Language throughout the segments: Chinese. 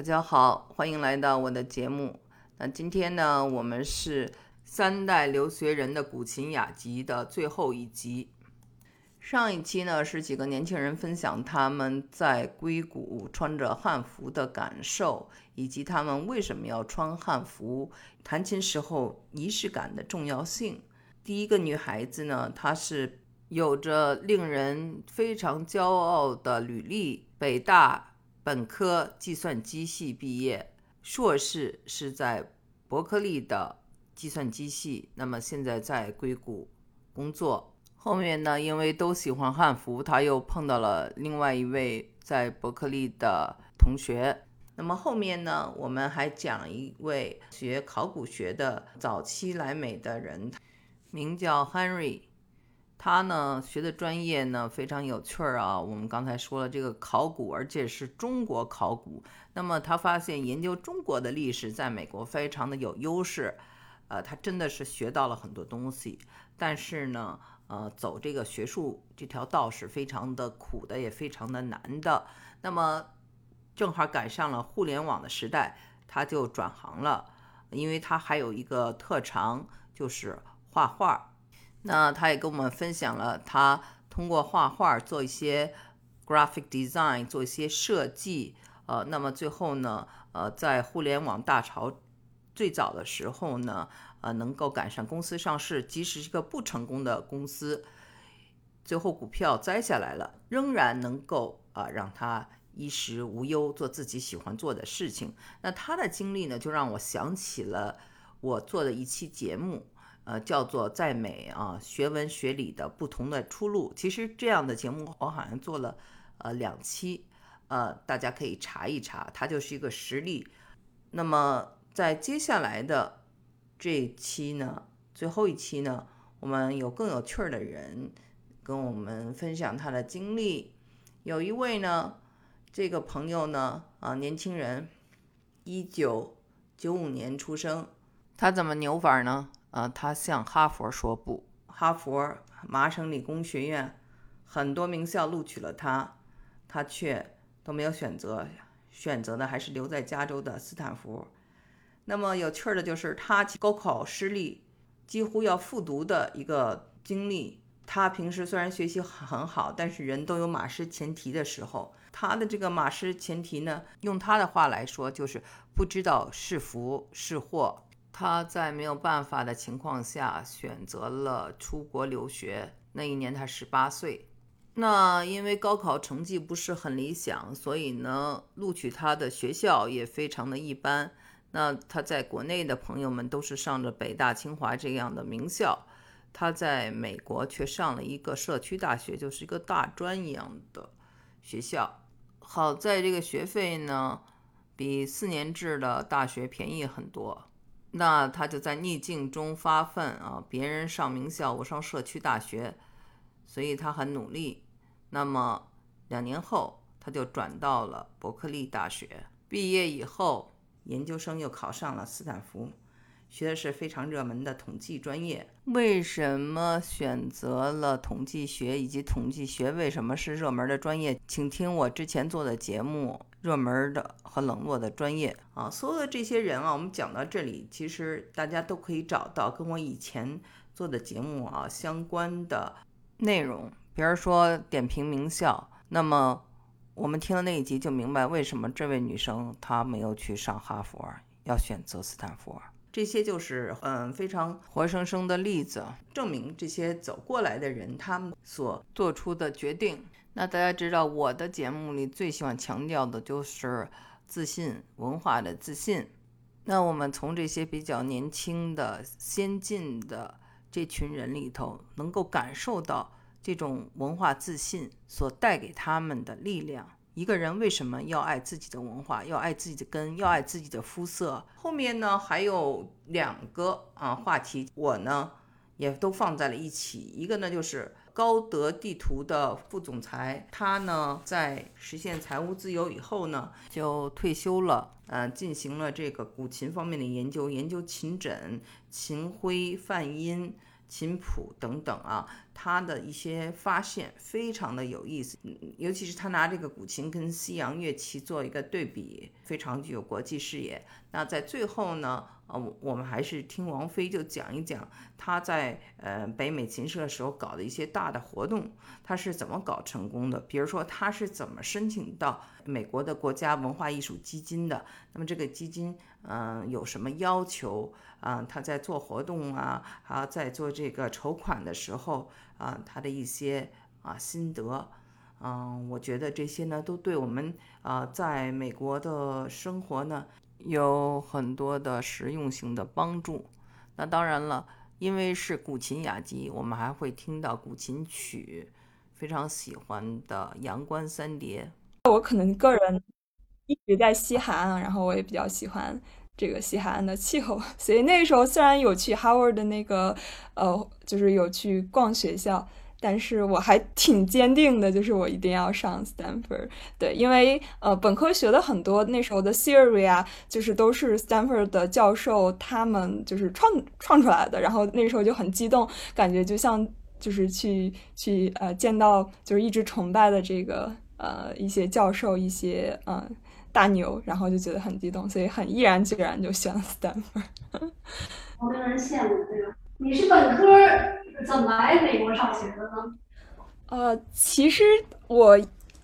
大家好，欢迎来到我的节目。那今天呢，我们是三代留学人的古琴雅集的最后一集。上一期呢，是几个年轻人分享他们在硅谷穿着汉服的感受，以及他们为什么要穿汉服，弹琴时候仪式感的重要性。第一个女孩子呢，她是有着令人非常骄傲的履历，北大本科计算机系毕业，硕士是在伯克利的计算机系，那么现在在硅谷工作。后面呢，因为都喜欢汉服，他又碰到了另外一位在伯克利的同学。那么后面呢，我们还讲一位学考古学的早期来美的人，名叫 Henry。他呢学的专业呢非常有趣啊，我们刚才说了这个考古，而且是中国考古。那么他发现研究中国的历史在美国非常的有优势，他真的是学到了很多东西。但是呢，走这个学术这条道是非常的苦的，也非常的难的。那么正好赶上了互联网的时代，他就转行了，因为他还有一个特长就是画画。那他也跟我们分享了他通过画画做一些 graphic design， 做一些设计，那么最后呢，在互联网大潮最早的时候呢，能够赶上公司上市，即使是一个不成功的公司，最后股票摘下来了，仍然能够让他衣食无忧，做自己喜欢做的事情。那他的经历呢，就让我想起了我做的一期节目，叫做在美学文学理的不同的出路。其实这样的节目我好像做了2期，大家可以查一查，它就是一个实例。那么在接下来的这一期呢，最后一期呢，我们有更有趣的人跟我们分享他的经历。有一位呢，这个朋友呢，年轻人，1995年出生。他怎么牛法呢？他向哈佛说不，哈佛、麻省理工学院很多名校录取了他，他却都没有选择的还是留在加州的斯坦福。那么有趣的就是他高考失利，几乎要复读的一个经历。他平时虽然学习很好，但是人都有马失前蹄的时候。他的这个马失前蹄呢，用他的话来说就是不知道是福是祸。他在没有办法的情况下选择了出国留学，那一年他18岁。那因为高考成绩不是很理想，所以呢录取他的学校也非常的一般。那他在国内的朋友们都是上着北大清华这样的名校，他在美国却上了一个社区大学，就是一个大专一样的学校。好在这个学费呢比4年制的大学便宜很多。那他就在逆境中发奋啊，别人上名校，我上社区大学，所以他很努力。那么2年后，他就转到了伯克利大学，毕业以后，研究生又考上了斯坦福，学的是非常热门的统计专业。为什么选择了统计学，以及统计学为什么是热门的专业？请听我之前做的节目。热门的和冷落的专业啊，所有的这些人啊，我们讲到这里，其实大家都可以找到跟我以前做的节目啊相关的内容。比如说点评名校，那么我们听了那一集就明白为什么这位女生她没有去上哈佛，要选择斯坦福。这些就是非常活生生的例子，证明这些走过来的人他们所做出的决定。那大家知道我的节目里最喜欢强调的就是自信，文化的自信。那我们从这些比较年轻的先进的这群人里头，能够感受到这种文化自信所带给他们的力量。一个人为什么要爱自己的文化，要爱自己的根，要爱自己的肤色。后面呢还有2个话题，我呢也都放在了一起。一个呢就是高德地图的副总裁，他呢在实现财务自由以后呢就退休了，进行了这个古琴方面的研究，研究琴枕、琴徽、泛音、琴谱等等啊，他的一些发现非常的有意思，尤其是他拿这个古琴跟西洋乐器做一个对比，非常具有国际视野。那在最后呢，我们还是听王菲就讲一讲他在北美琴社时候搞的一些大的活动，他是怎么搞成功的。比如说他是怎么申请到美国的国家文化艺术基金的，那么这个基金有什么要求啊？他在做活动啊，他在做这个筹款的时候啊，他的一些心得，我觉得这些呢都对我们在美国的生活呢有很多的实用性的帮助。那当然了，因为是古琴雅集，我们还会听到古琴曲，非常喜欢的阳关三叠。我可能个人一直在西海岸，然后我也比较喜欢这个西海岸的气候，所以那个时候虽然有去 Harvard 的那个就是有去逛学校，但是我还挺坚定的，就是我一定要上 Stanford。 对，因为本科学的很多那时候的 theory 啊，就是都是 Stanford 的教授他们就是创出来的，然后那时候就很激动，感觉就像就是去见到就是一直崇拜的这个一些教授，一些大牛，然后就觉得很激动，所以很毅然决然就选了 Stanford。 好多人羡慕这个。你是本科怎么来美国上学的呢？其实我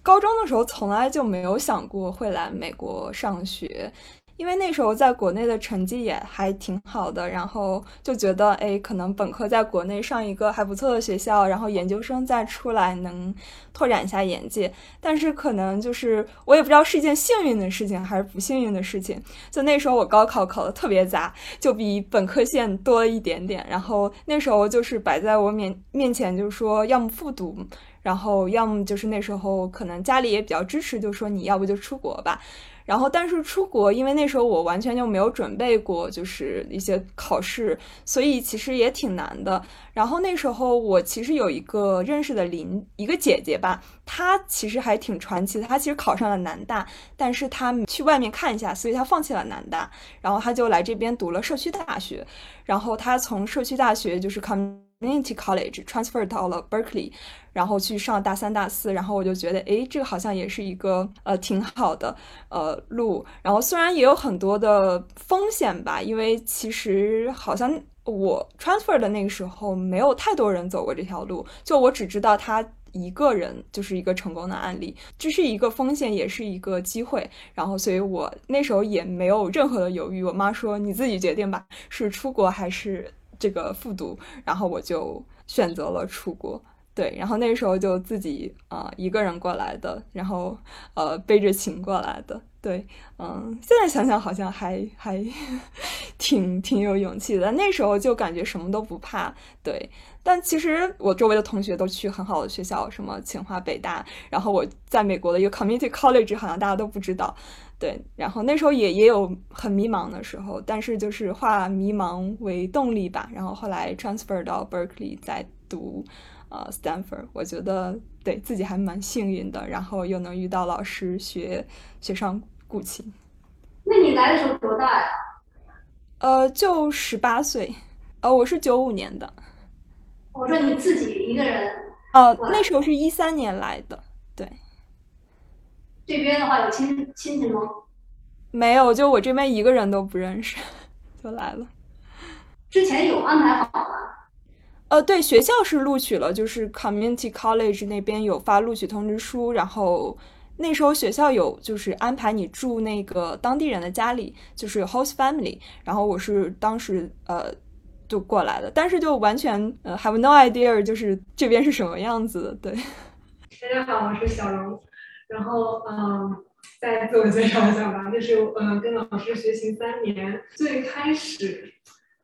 高中的时候从来就没有想过会来美国上学，因为那时候在国内的成绩也还挺好的，然后就觉得可能本科在国内上一个还不错的学校，然后研究生再出来能拓展一下眼界。但是可能就是我也不知道是一件幸运的事情还是不幸运的事情，就那时候我高考考得特别杂，就比本科线多了一点点，然后那时候就是摆在我面前就是说要么复读，然后要么就是那时候可能家里也比较支持，就说你要不就出国吧。然后但是出国，因为那时候我完全就没有准备过就是一些考试，所以其实也挺难的。然后那时候我其实有一个认识的一个姐姐吧，她其实还挺传奇的，她其实考上了南大，但是她去外面看一下，所以她放弃了南大，然后她就来这边读了社区大学，然后她从社区大学就是 Community College transfer 到了 Berkeley， 然后去上大三大四，然后我就觉得这个好像也是一个挺好的路。然后虽然也有很多的风险吧，因为其实好像我 transfer 的那个时候没有太多人走过这条路，就我只知道他一个人就是一个成功的案例，这是一个风险也是一个机会。然后所以我那时候也没有任何的犹豫，我妈说你自己决定吧，是出国还是这个复读，然后我就选择了出国。对，然后那时候就自己一个人过来的，然后背着琴过来的。对，现在想想好像还挺有勇气的，那时候就感觉什么都不怕。对，但其实我周围的同学都去很好的学校，什么清华北大，然后我在美国的一个 community college 好像大家都不知道。对，然后那时候也有很迷茫的时候，但是就是化迷茫为动力吧，然后后来 transfer 到 Berkeley 再读Stanford。 我觉得对自己还蛮幸运的，然后又能遇到老师学上古琴。那你来的时候多大呀？就18岁。我是95年的。我说你自己一个人？那时候是13年来的。对。这边的话有亲戚吗？没有，就我这边一个人都不认识，就来了。之前有安排好吗？对，学校是录取了，就是 community college 那边有发录取通知书，然后那时候学校有就是安排你住那个当地人的家里，就是 host family， 然后我是当时就过来的，但是就完全have no idea 就是这边是什么样子的。对，大家好，我是小荣，然后再自我介绍一下吧，就是跟老师学习3年，最开始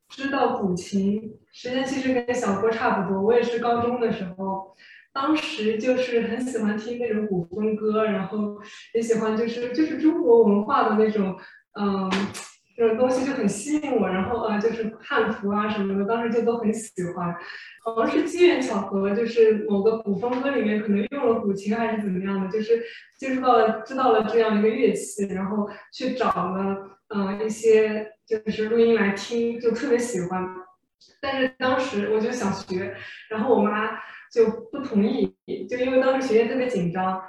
知道古琴时间其实跟小郭差不多，我也是高中的时候，当时就是很喜欢听那种古风歌，然后也喜欢就是中国文化的那种这种东西就很吸引我，然后就是汉服啊什么的，当时就都很喜欢。好像是机缘巧合，就是某个古风歌里面可能用了古琴还是怎么样的，就是接触到了知道了这样一个乐器，然后去找了一些就是录音来听，就特别喜欢。但是当时我就想学，然后我妈就不同意，就因为当时学业特别紧张，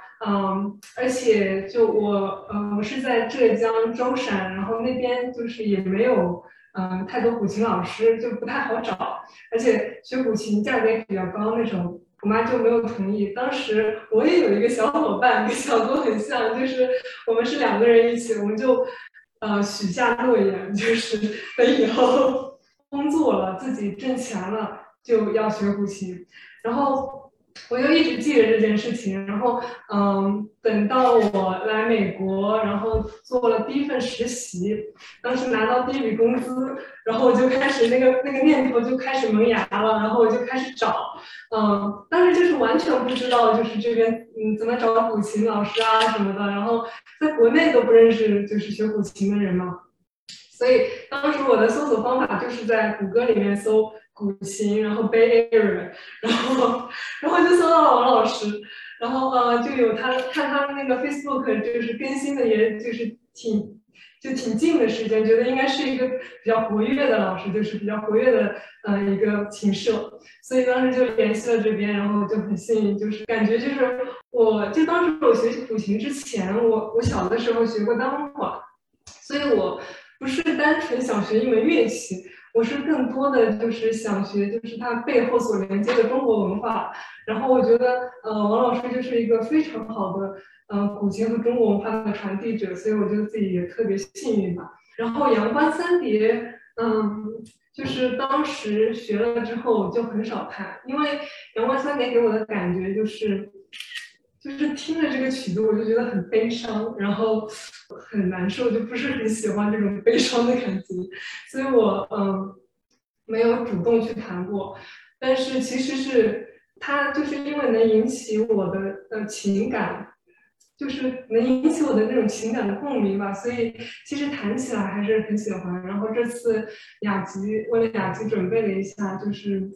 而且就我是在浙江舟山，然后那边就是也没有太多古琴老师，就不太好找，而且学古琴价格也比较高那种，我妈就没有同意。当时我也有一个小伙伴跟小郭很像，就是我们是两个人一起，我们就许下诺言，就是等以后工作了自己挣钱了就要学古琴。然后我就一直记着这件事情，然后等到我来美国，然后做了第一份实习，当时拿到第一笔工资，然后我就开始那个念头就开始萌芽了，然后我就开始找，当时就是完全不知道就是这边怎么找古琴老师啊什么的，然后在国内都不认识就是学古琴的人嘛，所以当时我的搜索方法就是在谷歌里面搜古琴，然后 Bay Area， 然后就搜到了王老师，然后就有他看他那个 Facebook 就是更新的，也就是挺近的时间，觉得应该是一个比较活跃的老师，就是比较活跃的一个琴社，所以当时就联系了这边，然后就很幸运，就是感觉就是我就当时我学习古琴之前，我小的时候学过单簧管，所以我不是单纯想学一门乐器。我是更多的就是想学，就是它背后所连接的中国文化。然后我觉得，王老师就是一个非常好的，古琴和中国文化的传递者，所以我觉得自己也特别幸运吧。然后《阳关三叠》，就是当时学了之后就很少弹，因为《阳关三叠》给我的感觉就是听着这个曲子我就觉得很悲伤，然后很难受，就不是很喜欢这种悲伤的感觉，所以我没有主动去弹过。但是其实是它就是因为能引起我的情感，就是能引起我的那种情感的共鸣吧，所以其实弹起来还是很喜欢。然后这次雅集，为了雅集准备了一下，就是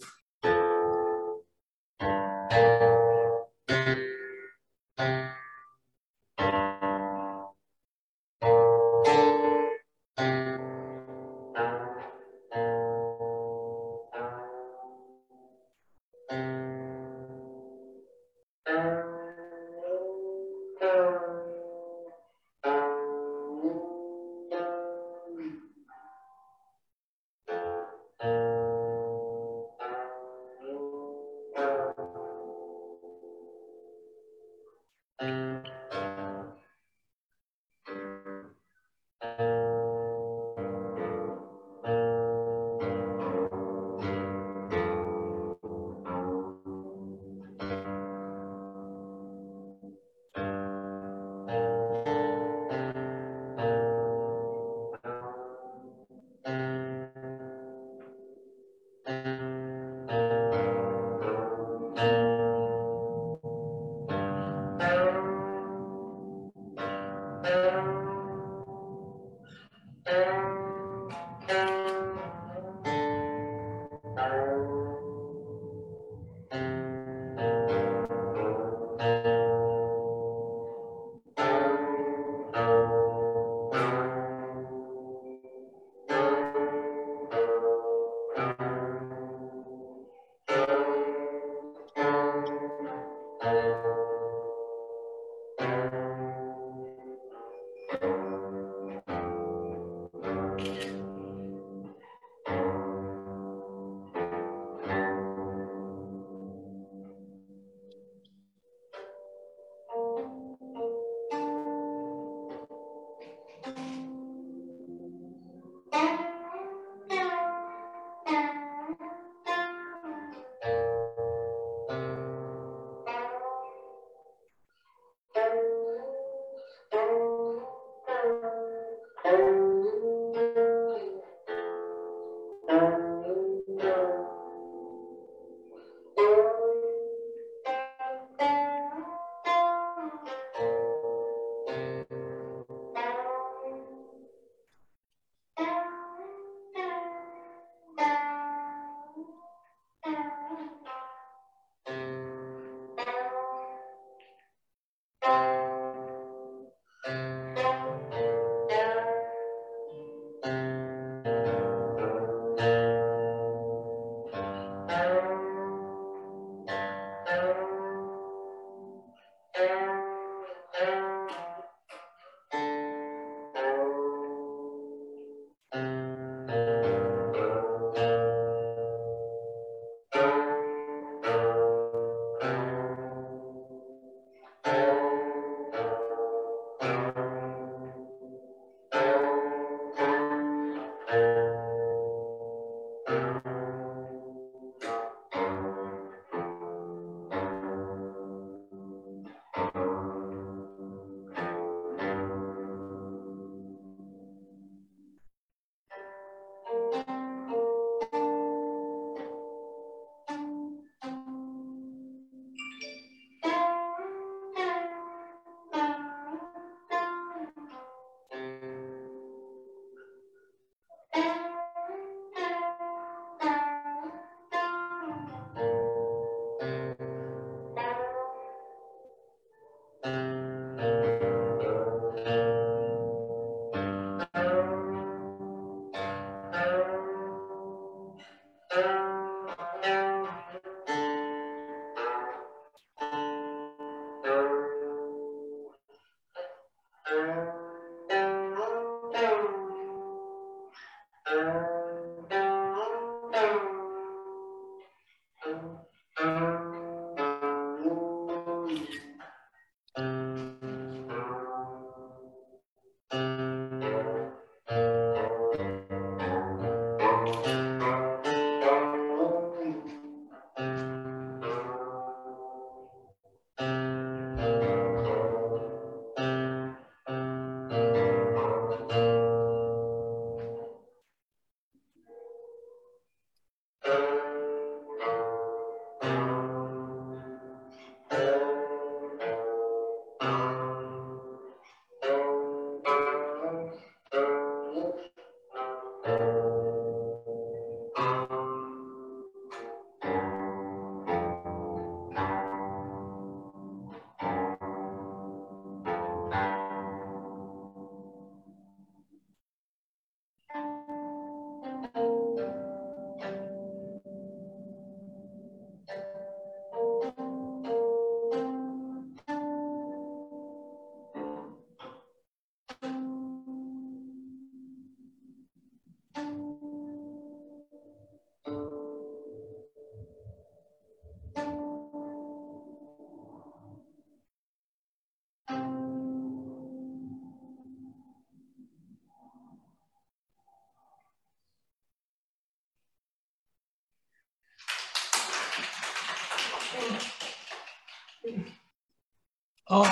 好，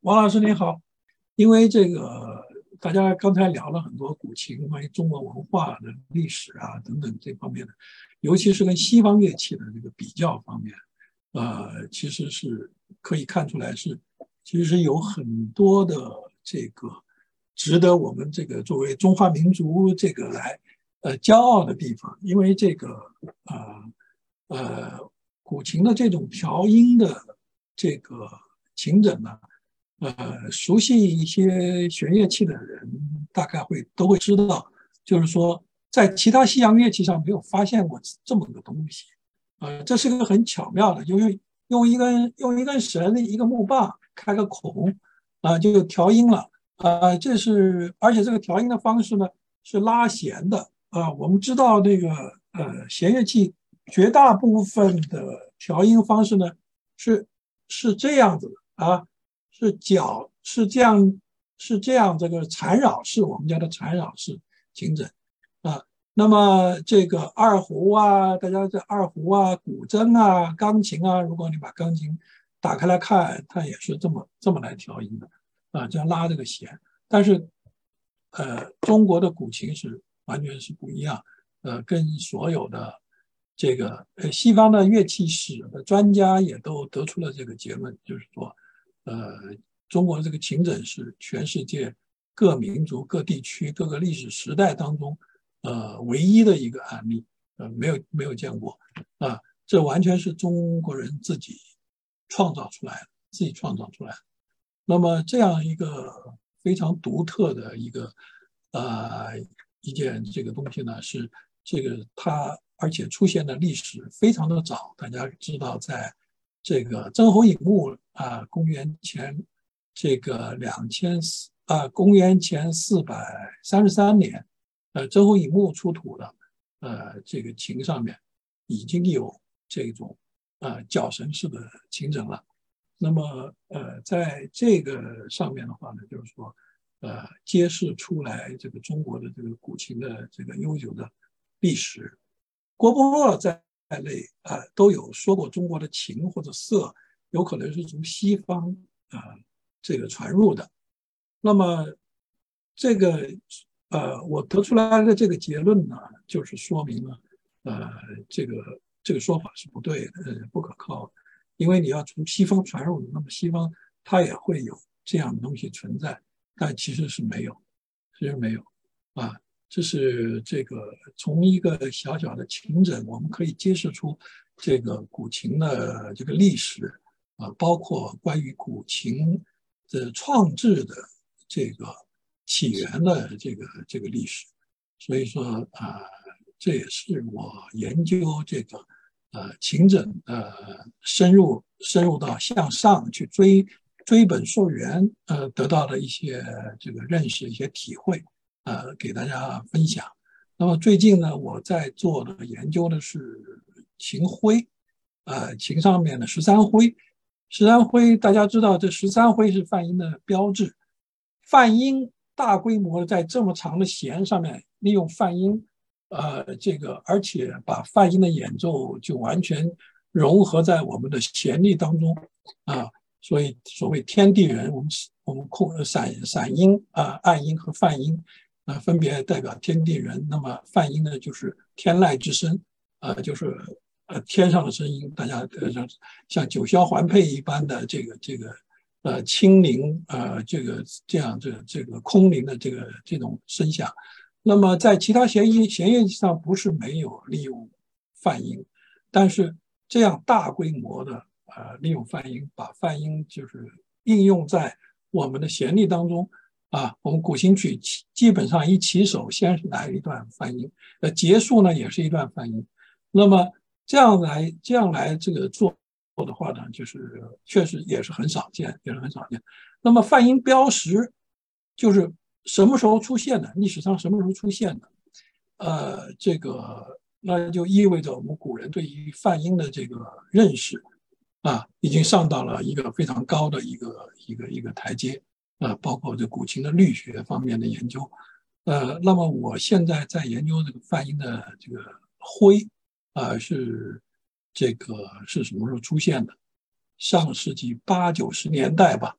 王老师您好。因为这个大家刚才聊了很多古琴关于中国文化的历史啊等等这方面的，尤其是跟西方乐器的这个比较方面，其实是可以看出来是其实有很多的这个值得我们这个作为中华民族这个来骄傲的地方。因为这个古琴的这种调音的这个琴枕呢，熟悉一些弦乐器的人大概都会知道，就是说在其他西洋乐器上没有发现过这么个东西。这是个很巧妙的，因为用一根绳一个木棒开个孔，就调音了。而且这个调音的方式呢是拉弦的。我们知道这个弦乐器绝大部分的调音方式呢是这样子的。是脚是这样这个缠绕式，我们叫的缠绕式琴枕那么这个二胡啊，大家这二胡啊、古筝啊、钢琴啊，如果你把钢琴打开来看，它也是这么来调音的这样拉这个弦。但是中国的古琴是完全是不一样，跟所有的这个西方的乐器史的专家也都得出了这个结论，就是说中国这个琴枕是全世界各民族、各地区、各个历史时代当中，唯一的一个案例，没有见过这完全是中国人自己创造出来的。那么这样一个非常独特的一件这个东西呢，是这个它而且出现的历史非常的早，大家知道在这个曾侯乙墓公元前433年曾侯乙墓出土的这个琴上面已经有这种绞绳式的琴枕了。那么在这个上面的话呢，就是说揭示出来这个中国的这个古琴的这个悠久的历史。郭沫若在内都有说过，中国的琴或者瑟有可能是从西方这个传入的。那么这个我得出来的这个结论呢，就是说明了这个说法是不对的，不可靠的。因为你要从西方传入，那么西方它也会有这样的东西存在，但其实没有这是这个从一个小小的琴枕，我们可以揭示出这个古琴的这个历史包括关于古琴的创制的这个起源的这个历史。所以说这也是我研究这个琴枕深入到向上去追本溯源得到的一些这个认识、一些体会给大家分享。那么最近呢，我在做的研究的是琴徽琴上面的十三徽。大家知道这十三徽是泛音的标志，泛音大规模在这么长的弦上面利用泛音而且把泛音的演奏就完全融合在我们的旋律当中所以所谓天地人，我们散音暗音和泛音分别代表天地人。那么泛音呢，就是天籁之声就是天上的声音，大家像九霄环佩一般的这个清灵这样空灵的这种声响。那么在其他弦乐器上不是没有利用泛音，但是这样大规模的利用泛音，把泛音就是应用在我们的旋律当中我们古琴曲基本上一起手先是来一段泛音，结束呢也是一段泛音。那么这样来这个做的话呢，就是确实也是很少见。那么泛音标识就是什么时候出现的，历史上什么时候出现的那就意味着我们古人对于泛音的这个认识已经上到了一个非常高的一个台阶包括这古琴的律学方面的研究那么我现在在研究这个泛音的这个徽是什么时候出现的上世纪80、90年代吧，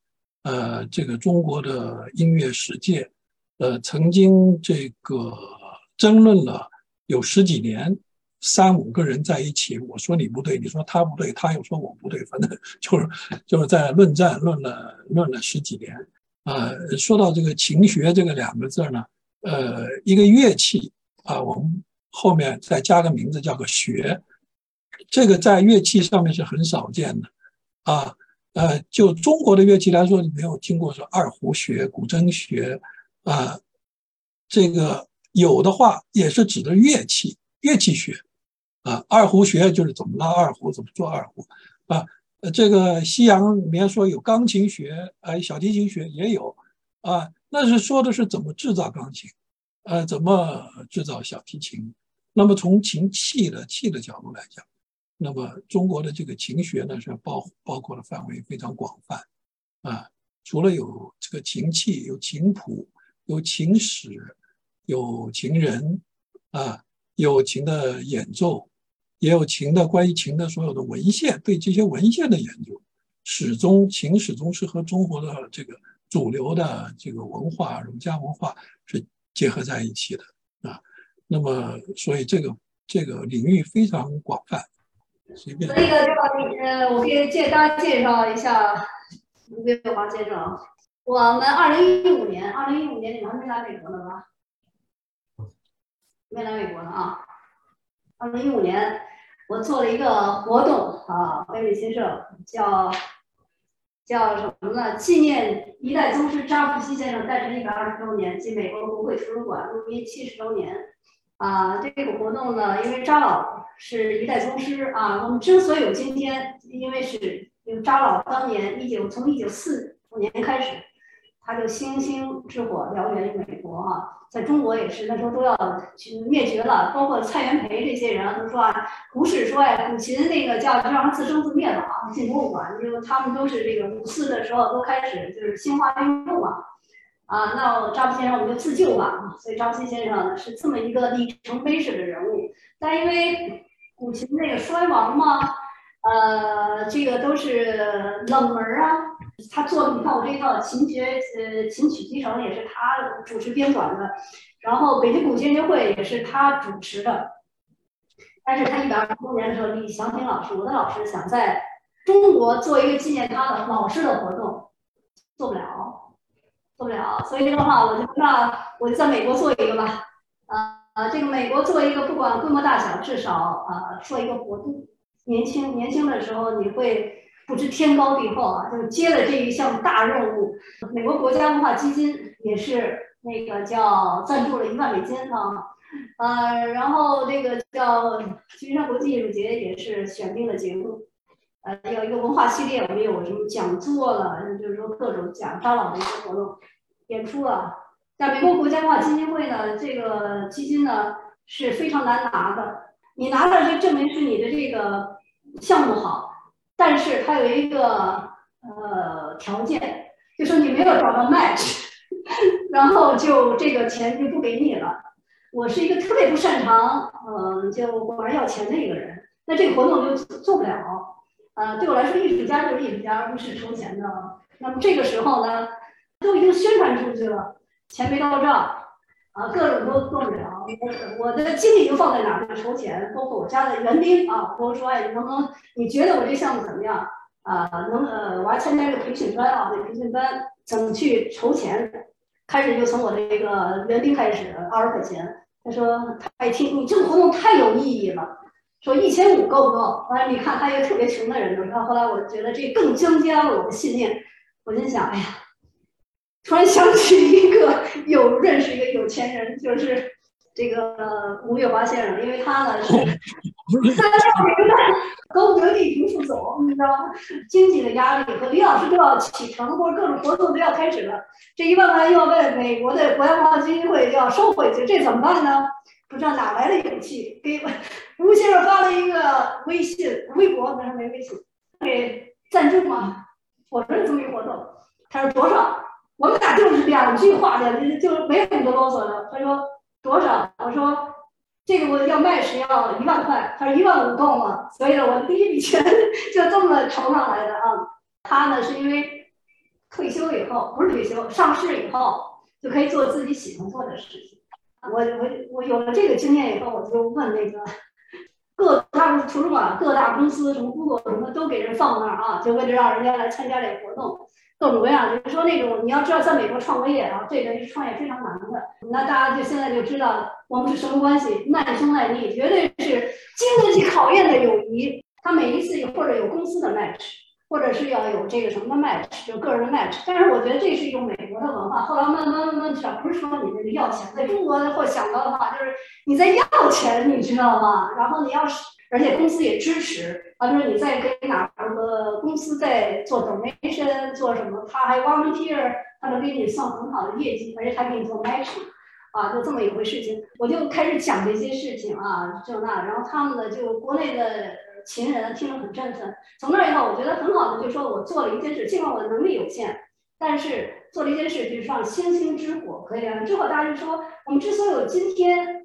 这个中国的音乐史界，曾经这个争论了有十几年，3、5个人在一起，我说你不对，你说他不对，他又说我不对，反正就是在论战论了十几年。说到这个琴学这个2个字呢，一个乐器啊，我们后面再加个名字叫个学，这个在乐器上面是很少见的啊。就中国的乐器来说，你没有听过说二胡学、古筝学啊，这个有的话也是指的乐器学啊。二胡学就是怎么拉二胡，怎么做二胡啊。这个西洋里面说有钢琴学，小提琴学也有啊，那是说的是怎么制造钢琴，怎么制造小提琴。那么从琴器的角度来讲，那么中国的这个琴学呢是包括的范围非常广泛啊。除了有这个琴器，有琴谱，有琴史，有琴人啊，有琴的演奏，也有琴的关于琴的所有的文献，对这些文献的研究，琴始终是和中国的这个主流的这个文化、儒家文化是结合在一起的啊。那么，所以这个领域非常广泛。随便。所以呢，我可以大家介绍一下吴桂华先生。我们2015年你们没来美国了吧？没来美国了啊。2015年，我做了一个活动啊，北美新社叫什么呢？纪念一代宗师扎布西先生诞辰120周年及美国国会图书馆录音70周年啊。这个活动呢，因为扎老是一代宗师啊，我们之所以有今天，因为扎老当年从1945年开始，他就星星之火燎原于美国啊。在中国也是，那时候都要灭绝了，包括蔡元培这些人都说啊，胡适说呀，古琴那个叫让他自生自灭吧啊，进博物馆，就他们都是这个54的时候都开始就是兴化运动嘛啊，那扎布先生我们就自救吧。所以扎布先生是这么一个里程碑式的人物，但因为古琴那个衰亡嘛，这个都是冷门啊。他做的，你看我这一套琴学，琴曲集成也是他主持编纂的，然后北京古琴音乐会也是他主持的。但是他120周年的时候，李祥平老师，我的老师，想在中国做一个纪念他的老师的活动，做不了，所以的话，我就在美国做一个吧。这个美国做一个，不管规模大小，至少做一个活动。年轻的时候，你会不知天高地厚啊！就接了这一项大任务，美国国家文化基金也是那个叫赞助了$10,000啊，然后这个叫金山国际艺术节也是选定了节目，有一个文化系列，我们有什么讲座了，就是说各种讲扎老的一些活动、演出啊。在美国国家文化基金会呢，这个基金呢是非常难拿的。你拿到就证明是你的这个项目好，但是它有一个条件，就说你没有找到match，然后就这个钱就不给你了。我是一个特别不擅长就管要钱的一个人，那这个活动就做不了。对我来说，艺术家就是艺术家，不是筹钱的。那么这个时候呢，都已经宣传出去了，钱没到账。各种都做不了，我的精力就放在哪里筹钱，包括我家的园丁啊，我说哎，你觉得我这项目怎么样啊？我还参加一个培训班啊，那培训班怎么去筹钱？开始就从我这个园丁开始，20块钱。他说他一听，你这个活动太有意义了，说1500够不够？完了，你看他一个特别穷的人，然后后来我觉得这更增加了我的信念，我就想，哎呀。突然想起认识一个有钱人，就是这个吴桂华先生，因为他呢是360的高德地平副总，你知道吗？经济的压力和李老师都要启程，或者各种活动都要开始了，这1万又要被美国的国家文化基金会要收回去，这怎么办呢？不知道哪来的勇气，给吴先生发了一个微博，但是没微信，给赞助吗？我说这么一活动，他说多少？我们俩就是2句话的，就没有很多啰嗦的。他说多少？我说这个我要卖是要1万块，他说1万5够吗？所以呢，我第一笔钱就这么筹上来的啊。他呢是因为退休以后，不是退休，上市以后就可以做自己喜欢做的事情。我有了这个经验以后，我就问那个各大图书馆、各大公司，什么 Google 什么都给人放那儿啊，就为了让人家来参加这个活动。各种各样，就是说那种你要知道，在美国创业啊，这个创业非常难的。那大家就现在就知道我们是什么关系，耐兄耐弟，绝对是经得起考验的友谊。他每一次或者有公司的 match， 或者是要有这个什么的 match， 就个人的 match。但是我觉得这是一种美国的文化。后来慢慢知道，不是说你那个要钱，在中国或想到的话，就是你在要钱，你知道吗？然后你要是。而且公司也支持啊，就是你在跟哪个公司在做 donation 做什么，他还 volunteer， 他能给你算很好的业绩，而且他给你做 matching， 啊，就这么一回事情。我就开始讲这些事情啊，就那，然后他们呢，就国内的秦人听着很振奋。从那以后，我觉得很好的，就说我做了一件事，尽管我的能力有限，但是做了一件事，就是让星星之火可以啊。之后大家就说，我们之所以有今天。